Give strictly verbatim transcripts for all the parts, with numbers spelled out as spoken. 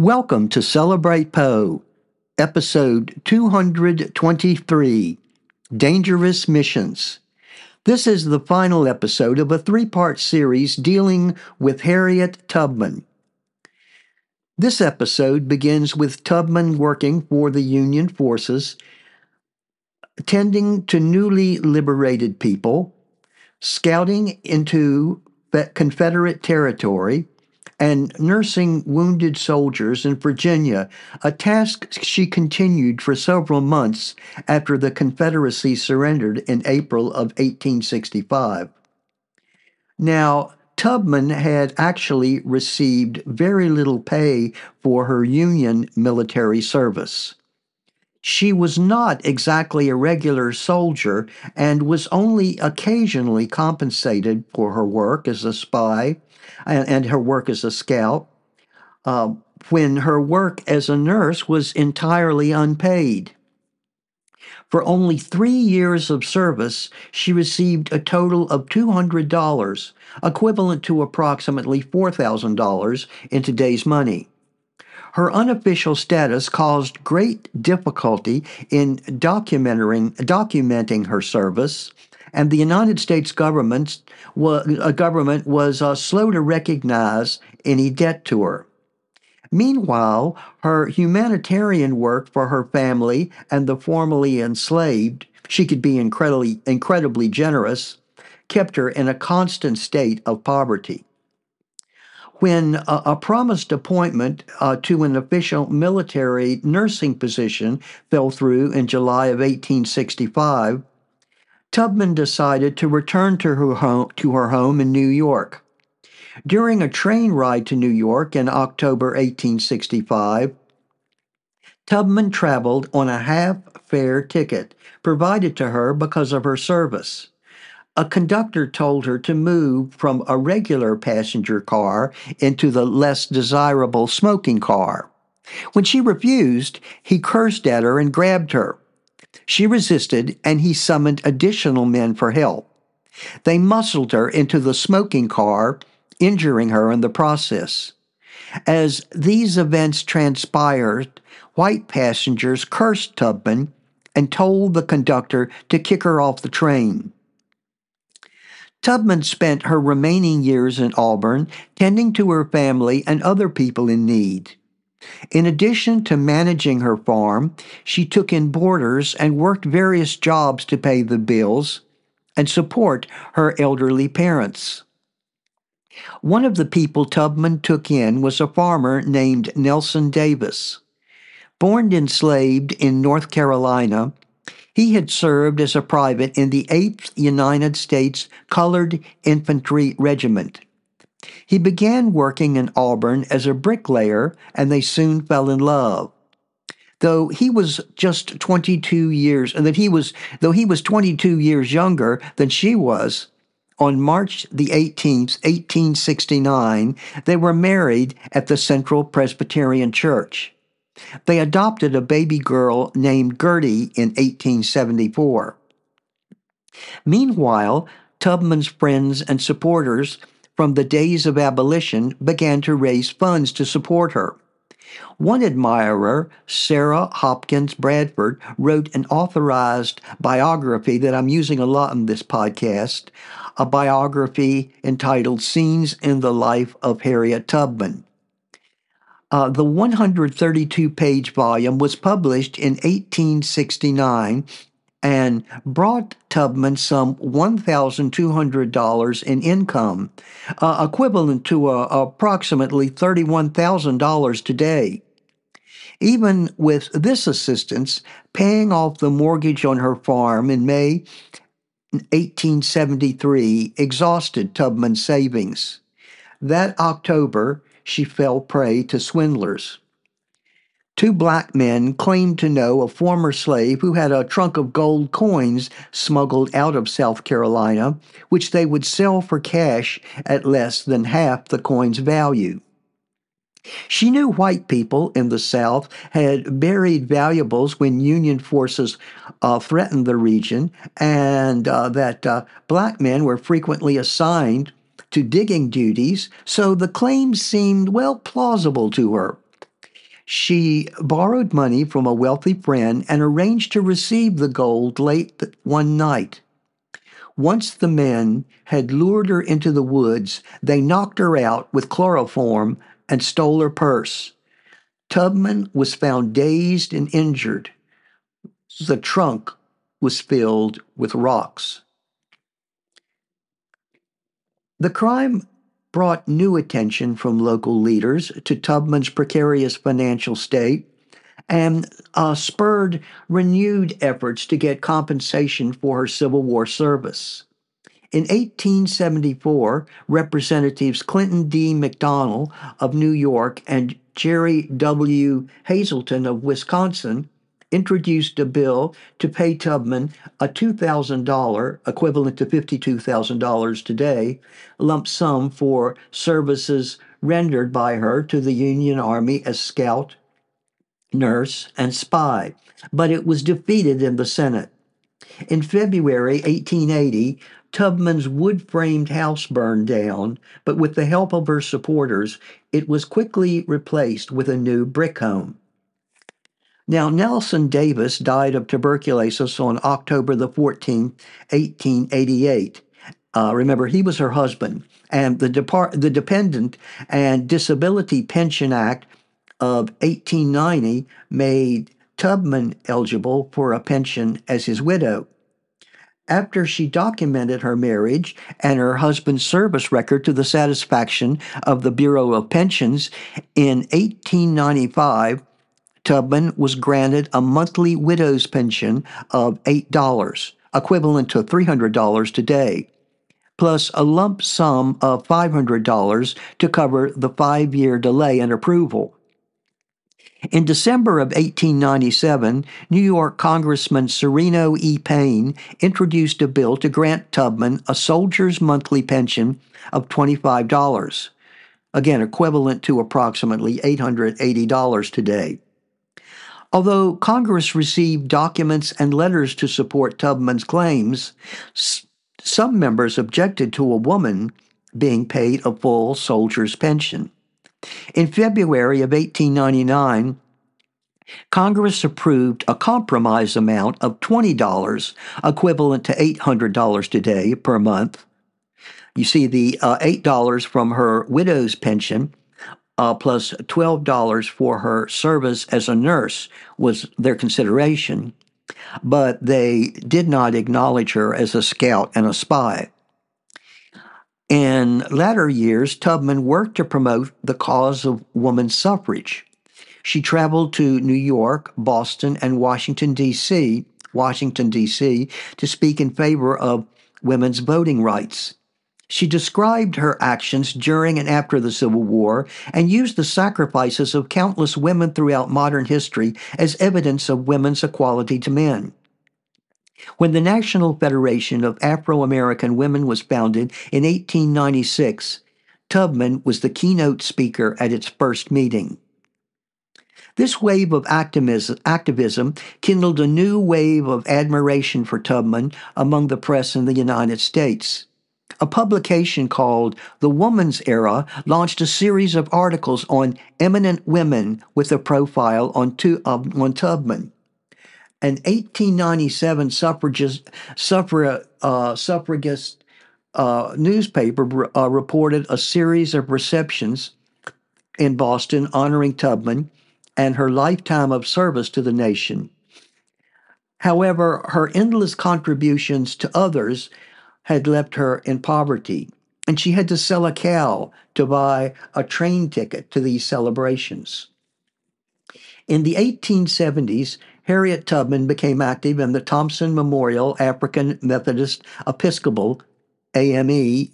Welcome to Celebrate Poe, Episode two hundred twenty-three, Dangerous Missions. This is the final episode of a three-part series dealing with Harriet Tubman. This episode begins with Tubman working for the Union forces, tending to newly liberated people, scouting into Confederate territory, and nursing wounded soldiers in Virginia, a task she continued for several months after the Confederacy surrendered in April of eighteen sixty-five. Now, Tubman had actually received very little pay for her Union military service. She was not exactly a regular soldier and was only occasionally compensated for her work as a spy and, and her work as a scout, uh, when her work as a nurse was entirely unpaid. For only three years of service, she received a total of two hundred dollars, equivalent to approximately four thousand dollars in today's money. Her unofficial status caused great difficulty in documenting, documenting her service, and the United States government was, uh, government was uh, slow to recognize any debt to her. Meanwhile, her humanitarian work for her family and the formerly enslaved, she could be incredibly, incredibly generous, kept her in a constant state of poverty. When a, a promised appointment uh, to an official military nursing position fell through in July of eighteen sixty-five, Tubman decided to return to her home, to her home in New York. During a train ride to New York in October eighteen sixty-five, Tubman traveled on a half-fare ticket provided to her because of her service. A conductor told her to move from a regular passenger car into the less desirable smoking car. When she refused, he cursed at her and grabbed her. She resisted, and he summoned additional men for help. They muscled her into the smoking car, injuring her in the process. As these events transpired, white passengers cursed Tubman and told the conductor to kick her off the train. Tubman spent her remaining years in Auburn tending to her family and other people in need. In addition to managing her farm, she took in boarders and worked various jobs to pay the bills and support her elderly parents. One of the people Tubman took in was a farmer named Nelson Davis. Born enslaved in North Carolina, he had served as a private in the eighth United States Colored Infantry Regiment. He began working in Auburn as a bricklayer, and they soon fell in love. Though he was just twenty-two years, and that he was, though he was twenty-two years younger than she was, on March the eighteenth, eighteen sixty-nine, they were married at the Central Presbyterian Church. They adopted a baby girl named Gertie in eighteen seventy-four. Meanwhile, Tubman's friends and supporters from the days of abolition began to raise funds to support her. One admirer, Sarah Hopkins Bradford, wrote an authorized biography that I'm using a lot in this podcast, a biography entitled Scenes in the Life of Harriet Tubman. Uh, the one hundred thirty-two page volume was published in eighteen sixty-nine and brought Tubman some one thousand two hundred dollars in income, uh, equivalent to uh, approximately thirty-one thousand dollars today. Even with this assistance, paying off the mortgage on her farm in May eighteen seventy-three exhausted Tubman's savings. That October, she fell prey to swindlers. Two black men claimed to know a former slave who had a trunk of gold coins smuggled out of South Carolina, which they would sell for cash at less than half the coin's value. She knew white people in the South had buried valuables when Union forces uh, threatened the region, and uh, that uh, black men were frequently assigned to digging duties, so the claim seemed well plausible to her. She borrowed money from a wealthy friend and arranged to receive the gold late one night. Once the men had lured her into the woods, they knocked her out with chloroform and stole her purse. Tubman was found dazed and injured. The trunk was filled with rocks. The crime brought new attention from local leaders to Tubman's precarious financial state and uh, spurred renewed efforts to get compensation for her Civil War service. In eighteen seventy-four, Representatives Clinton D. McDonald of New York and Jerry W. Hazelton of Wisconsin introduced a bill to pay Tubman a two thousand dollars, equivalent to fifty-two thousand dollars today, lump sum for services rendered by her to the Union Army as scout, nurse, and spy, but it was defeated in the Senate. In February eighteen eighty, Tubman's wood-framed house burned down, but with the help of her supporters, it was quickly replaced with a new brick home. Now, Nelson Davis died of tuberculosis on October the fourteenth, eighteen eighty-eight. Uh, remember, he was her husband, and the, Depart- the Dependent and Disability Pension Act of eighteen ninety made Tubman eligible for a pension as his widow. After she documented her marriage and her husband's service record to the satisfaction of the Bureau of Pensions, in eighteen ninety-five, Tubman was granted a monthly widow's pension of eight dollars, equivalent to three hundred dollars today, plus a lump sum of five hundred dollars to cover the five-year delay in approval. In December of eighteen ninety-seven, New York Congressman Sereno E. Payne introduced a bill to grant Tubman a soldier's monthly pension of twenty-five dollars, again equivalent to approximately eight hundred eighty dollars today. Although Congress received documents and letters to support Tubman's claims, some members objected to a woman being paid a full soldier's pension. In February of eighteen ninety-nine, Congress approved a compromise amount of twenty dollars, equivalent to eight hundred dollars today per month. You see, the uh, eight dollars from her widow's pension Uh, plus twelve dollars for her service as a nurse was their consideration, but they did not acknowledge her as a scout and a spy. In latter years, Tubman worked to promote the cause of women's suffrage. She traveled to New York, Boston, and Washington, D C, Washington, D C to speak in favor of women's voting rights. She described her actions during and after the Civil War and used the sacrifices of countless women throughout modern history as evidence of women's equality to men. When the National Federation of Afro-American Women was founded in eighteen ninety-six, Tubman was the keynote speaker at its first meeting. This wave of activism kindled a new wave of admiration for Tubman among the press in the United States. A publication called The Woman's Era launched a series of articles on eminent women with a profile on, two, uh, on Tubman. An eighteen ninety-seven suffragist, suffra, uh, suffragist uh, newspaper uh, reported a series of receptions in Boston honoring Tubman and her lifetime of service to the nation. However, her endless contributions to others had left her in poverty, and she had to sell a cow to buy a train ticket to these celebrations. In the eighteen seventies, Harriet Tubman became active in the Thompson Memorial African Methodist Episcopal A M E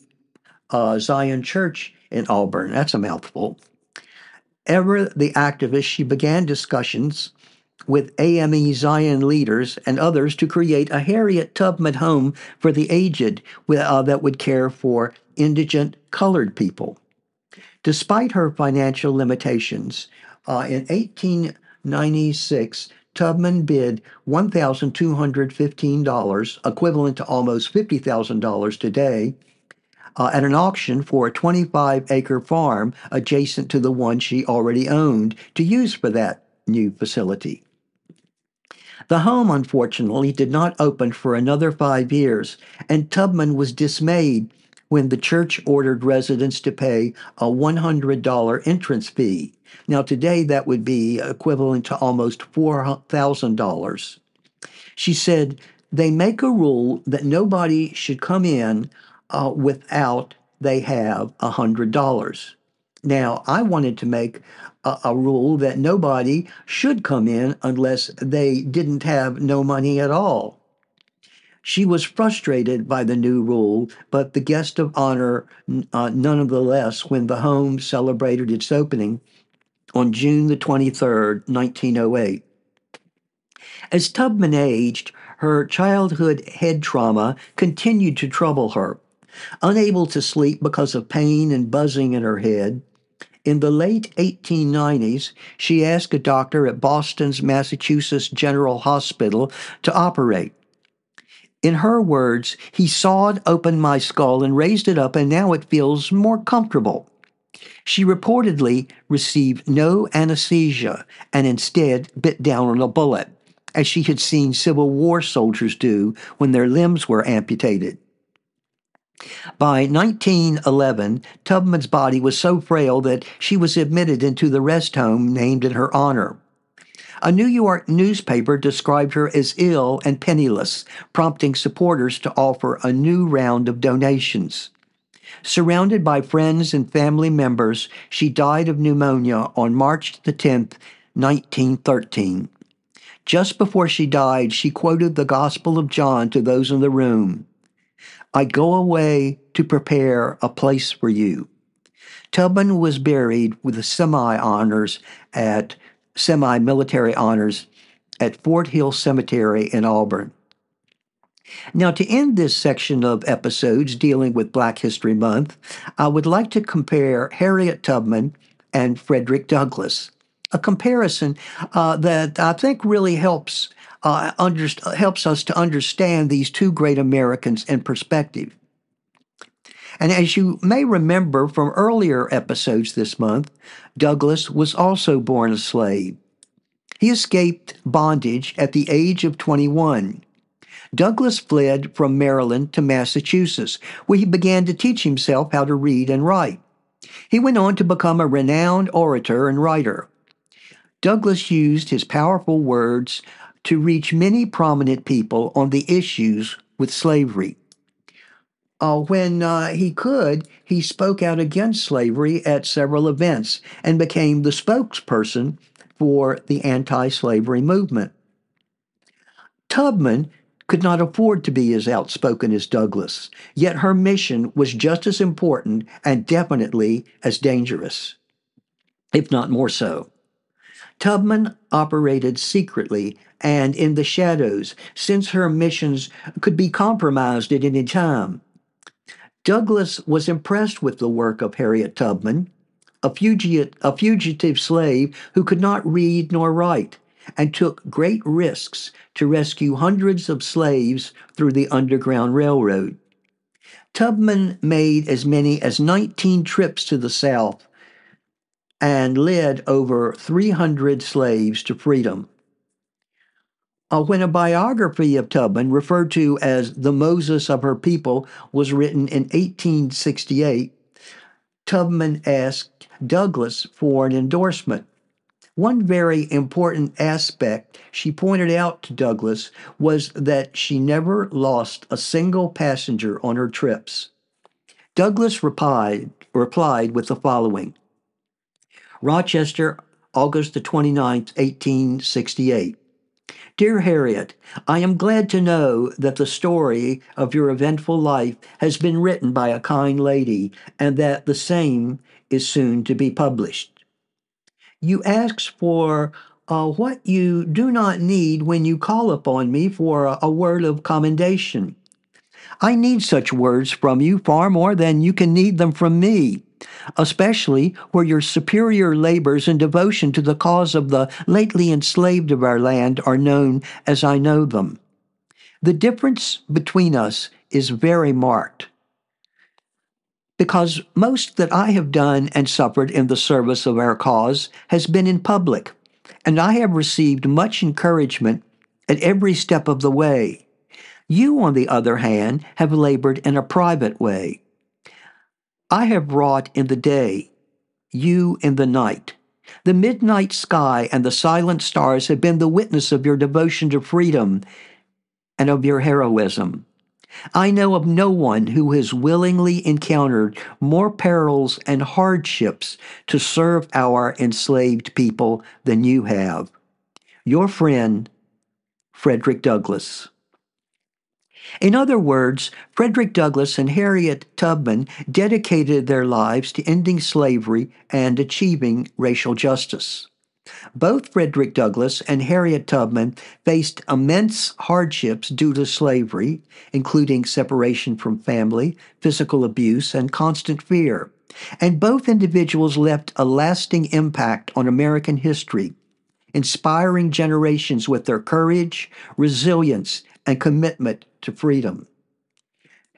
uh, Zion Church in Auburn. That's a mouthful. Ever the activist, she began discussions with A M E Zion leaders and others to create a Harriet Tubman home for the aged uh, that would care for indigent colored people. Despite her financial limitations, uh, in eighteen ninety-six, Tubman bid one thousand two hundred fifteen dollars, equivalent to almost fifty thousand dollars today, uh, at an auction for a twenty-five acre farm adjacent to the one she already owned to use for that new facility. The home, unfortunately, did not open for another five years, and Tubman was dismayed when the church ordered residents to pay a one hundred dollar entrance fee. Now, today, that would be equivalent to almost four thousand dollars. She said, "They make a rule that nobody should come in uh, without they have one hundred dollars. Now, I wanted to make a, a rule that nobody should come in unless they didn't have no money at all." She was frustrated by the new rule, but the guest of honor uh, nonetheless when the home celebrated its opening on June the twenty-third, nineteen oh eight. As Tubman aged, her childhood head trauma continued to trouble her. Unable to sleep because of pain and buzzing in her head, in the late eighteen nineties, she asked a doctor at Boston's Massachusetts General Hospital to operate. In her words, "He sawed open my skull and raised it up, and now it feels more comfortable." She reportedly received no anesthesia and instead bit down on a bullet, as she had seen Civil War soldiers do when their limbs were amputated. By nineteen eleven, Tubman's body was so frail that she was admitted into the rest home named in her honor. A New York newspaper described her as ill and penniless, prompting supporters to offer a new round of donations. Surrounded by friends and family members, she died of pneumonia on March the tenth, nineteen thirteen. Just before she died, she quoted the Gospel of John to those in the room. "I go away to prepare a place for you." Tubman was buried with the semi-honors at semi-military honors at Fort Hill Cemetery in Auburn. Now, to end this section of episodes dealing with Black History Month, I would like to compare Harriet Tubman and Frederick Douglass, a comparison uh, that I think really helps uh, under, helps us to understand these two great Americans in perspective. And as you may remember from earlier episodes this month, Douglass was also born a slave. He escaped bondage at the age of twenty-one. Douglass fled from Maryland to Massachusetts, where he began to teach himself how to read and write. He went on to become a renowned orator and writer. Douglass used his powerful words to reach many prominent people on the issues with slavery. Uh, when uh, he could, he spoke out against slavery at several events and became the spokesperson for the anti-slavery movement. Tubman could not afford to be as outspoken as Douglass, yet her mission was just as important and definitely as dangerous, if not more so. Tubman operated secretly and in the shadows, since her missions could be compromised at any time. Douglass was impressed with the work of Harriet Tubman, a fugitive, a fugitive slave who could not read nor write, and took great risks to rescue hundreds of slaves through the Underground Railroad. Tubman made as many as nineteen trips to the South and led over three hundred slaves to freedom. Uh, when a biography of Tubman, referred to as the Moses of her people, was written in eighteen sixty-eight, Tubman asked Douglass for an endorsement. One very important aspect she pointed out to Douglass was that she never lost a single passenger on her trips. Douglass replied, replied with the following: Rochester, August the twenty-ninth, eighteen sixty-eight. Dear Harriet, I am glad to know that the story of your eventful life has been written by a kind lady and that the same is soon to be published. You ask for uh, what you do not need when you call upon me for a, a word of commendation. I need such words from you far more than you can need them from me, especially where your superior labors and devotion to the cause of the lately enslaved of our land are known as I know them. The difference between us is very marked. because most that I have done and suffered in the service of our cause has been in public, and I have received much encouragement at every step of the way. You, on the other hand, have labored in a private way. I have wrought in the day, you in the night. The midnight sky and the silent stars have been the witness of your devotion to freedom and of your heroism. I know of no one who has willingly encountered more perils and hardships to serve our enslaved people than you have. Your friend, Frederick Douglass. In other words, Frederick Douglass and Harriet Tubman dedicated their lives to ending slavery and achieving racial justice. Both Frederick Douglass and Harriet Tubman faced immense hardships due to slavery, including separation from family, physical abuse, and constant fear. And both individuals left a lasting impact on American history, inspiring generations with their courage, resilience, and commitment to freedom.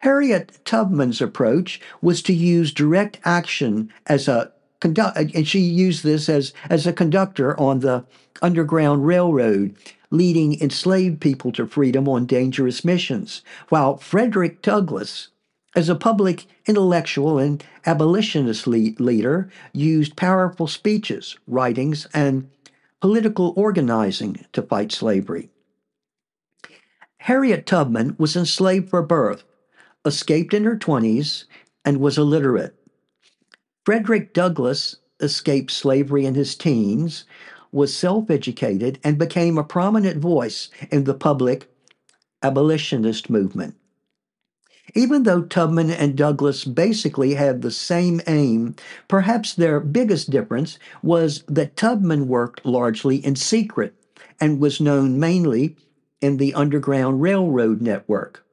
Harriet Tubman's approach was to use direct action as a conduct, and she used this as, as a conductor on the Underground Railroad, leading enslaved people to freedom on dangerous missions, while Frederick Douglass, as a public intellectual and abolitionist lead, leader, used powerful speeches, writings, and political organizing to fight slavery. Harriet Tubman was enslaved for birth, escaped in her twenties, and was illiterate. Frederick Douglass escaped slavery in his teens, was self-educated, and became a prominent voice in the public abolitionist movement. Even though Tubman and Douglass basically had the same aim, perhaps their biggest difference was that Tubman worked largely in secret and was known mainly in the Underground Railroad network.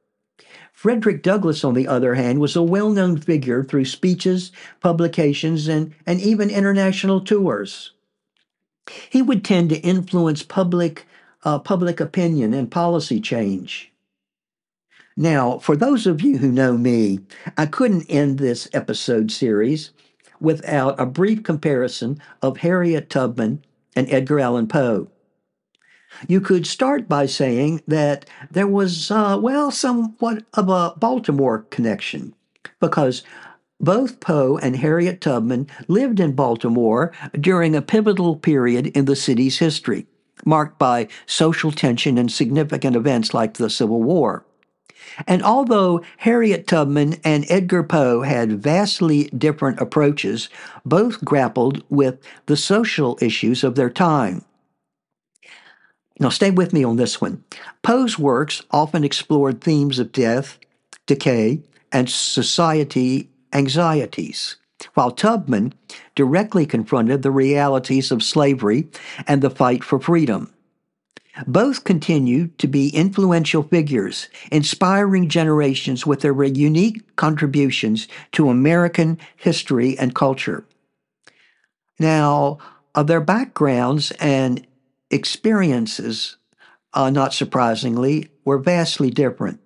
Frederick Douglass, on the other hand, was a well-known figure through speeches, publications, and, and even international tours. He would tend to influence public, uh, public opinion and policy change. Now, for those of you who know me, I couldn't end this episode series without a brief comparison of Harriet Tubman and Edgar Allan Poe. You could start by saying that there was, uh, well, somewhat of a Baltimore connection, because both Poe and Harriet Tubman lived in Baltimore during a pivotal period in the city's history, marked by social tension and significant events like the Civil War. And although Harriet Tubman and Edgar Poe had vastly different approaches, both grappled with the social issues of their time. Now, stay with me on this one. Poe's works often explored themes of death, decay, and society anxieties, while Tubman directly confronted the realities of slavery and the fight for freedom. Both continued to be influential figures, inspiring generations with their unique contributions to American history and culture. Now, of their backgrounds and experiences, uh, not surprisingly, were vastly different.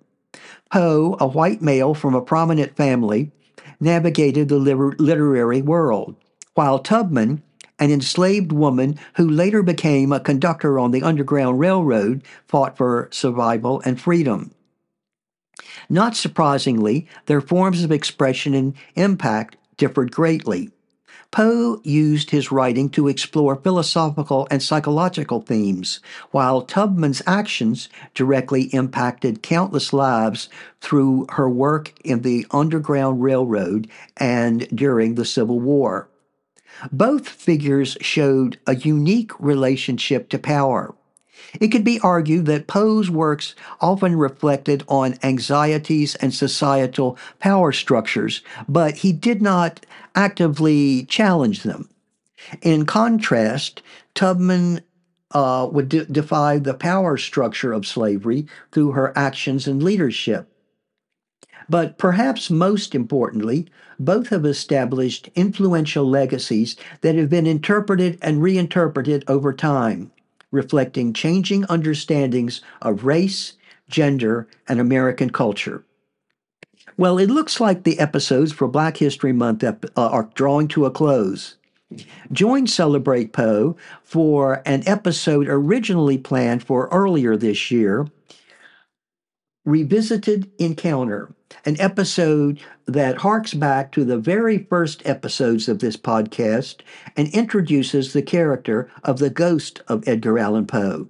Poe, a white male from a prominent family, navigated the liter- literary world, while Tubman, an enslaved woman who later became a conductor on the Underground Railroad, fought for survival and freedom. Not surprisingly, their forms of expression and impact differed greatly. Poe used his writing to explore philosophical and psychological themes, while Tubman's actions directly impacted countless lives through her work in the Underground Railroad and during the Civil War. Both figures showed a unique relationship to power. It could be argued that Poe's works often reflected on anxieties and societal power structures, but he did not actively challenge them. In contrast, Tubman uh, would de- defy the power structure of slavery through her actions and leadership. But perhaps most importantly, both have established influential legacies that have been interpreted and reinterpreted over time, reflecting changing understandings of race, gender, and American culture. Well, it looks like the episodes for Black History Month ep- uh, are drawing to a close. Join Celebrate Poe for an episode originally planned for earlier this year, Revisited Encounter, an episode that harks back to the very first episodes of this podcast and introduces the character of the ghost of Edgar Allan Poe.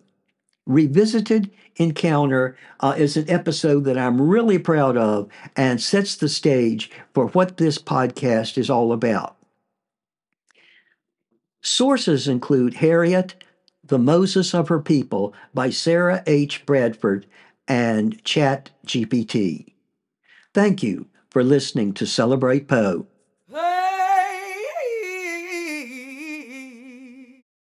Revisited Encounter uh, is an episode that I'm really proud of and sets the stage for what this podcast is all about. Sources include Harriet, The Moses of Her People by Sarah H. Bradford and Chat G P T. Thank you for listening to Celebrate Poe.